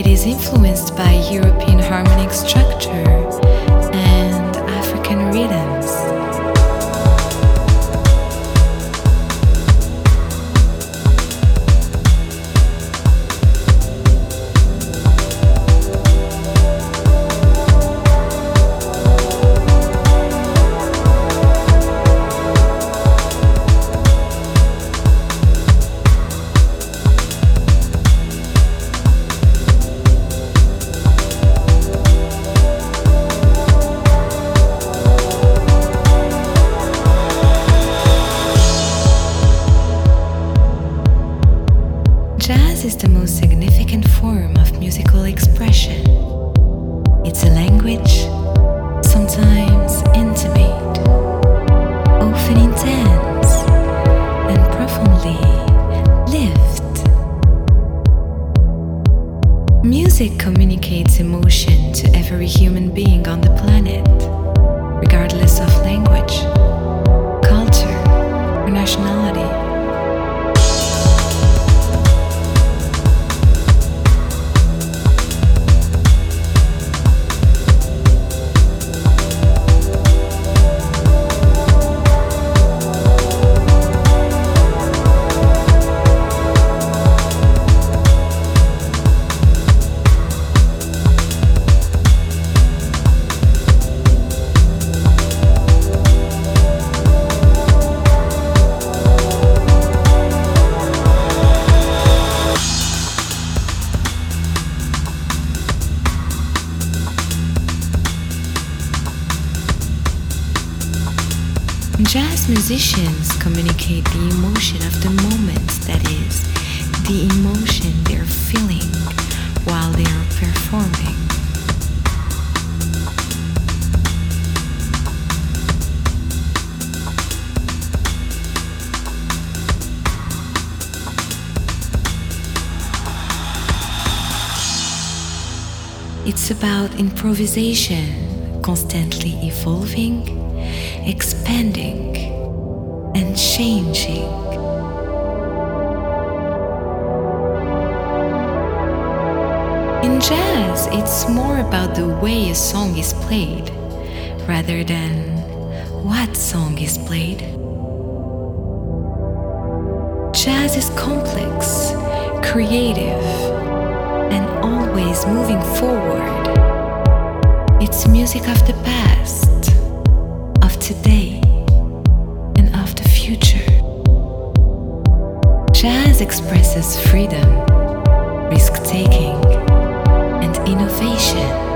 It is influenced by European harmonic structure and African rhythms. Jazz is the most significant form of musical expression. It's a language, sometimes intimate, often intense, and profoundly lived. Music communicates emotion to every human being on the planet, regardless of language, culture, or nationality. Jazz musicians communicate the emotion of the moment, that is, the emotion they're feeling while they're performing. It's about improvisation, constantly evolving, expanding and changing. In jazz, it's more about the way a song is played rather than what song is played. Jazz is complex, creative, and always moving forward. It's music of the past, today, and of the future. Jazz expresses freedom, risk-taking, and innovation.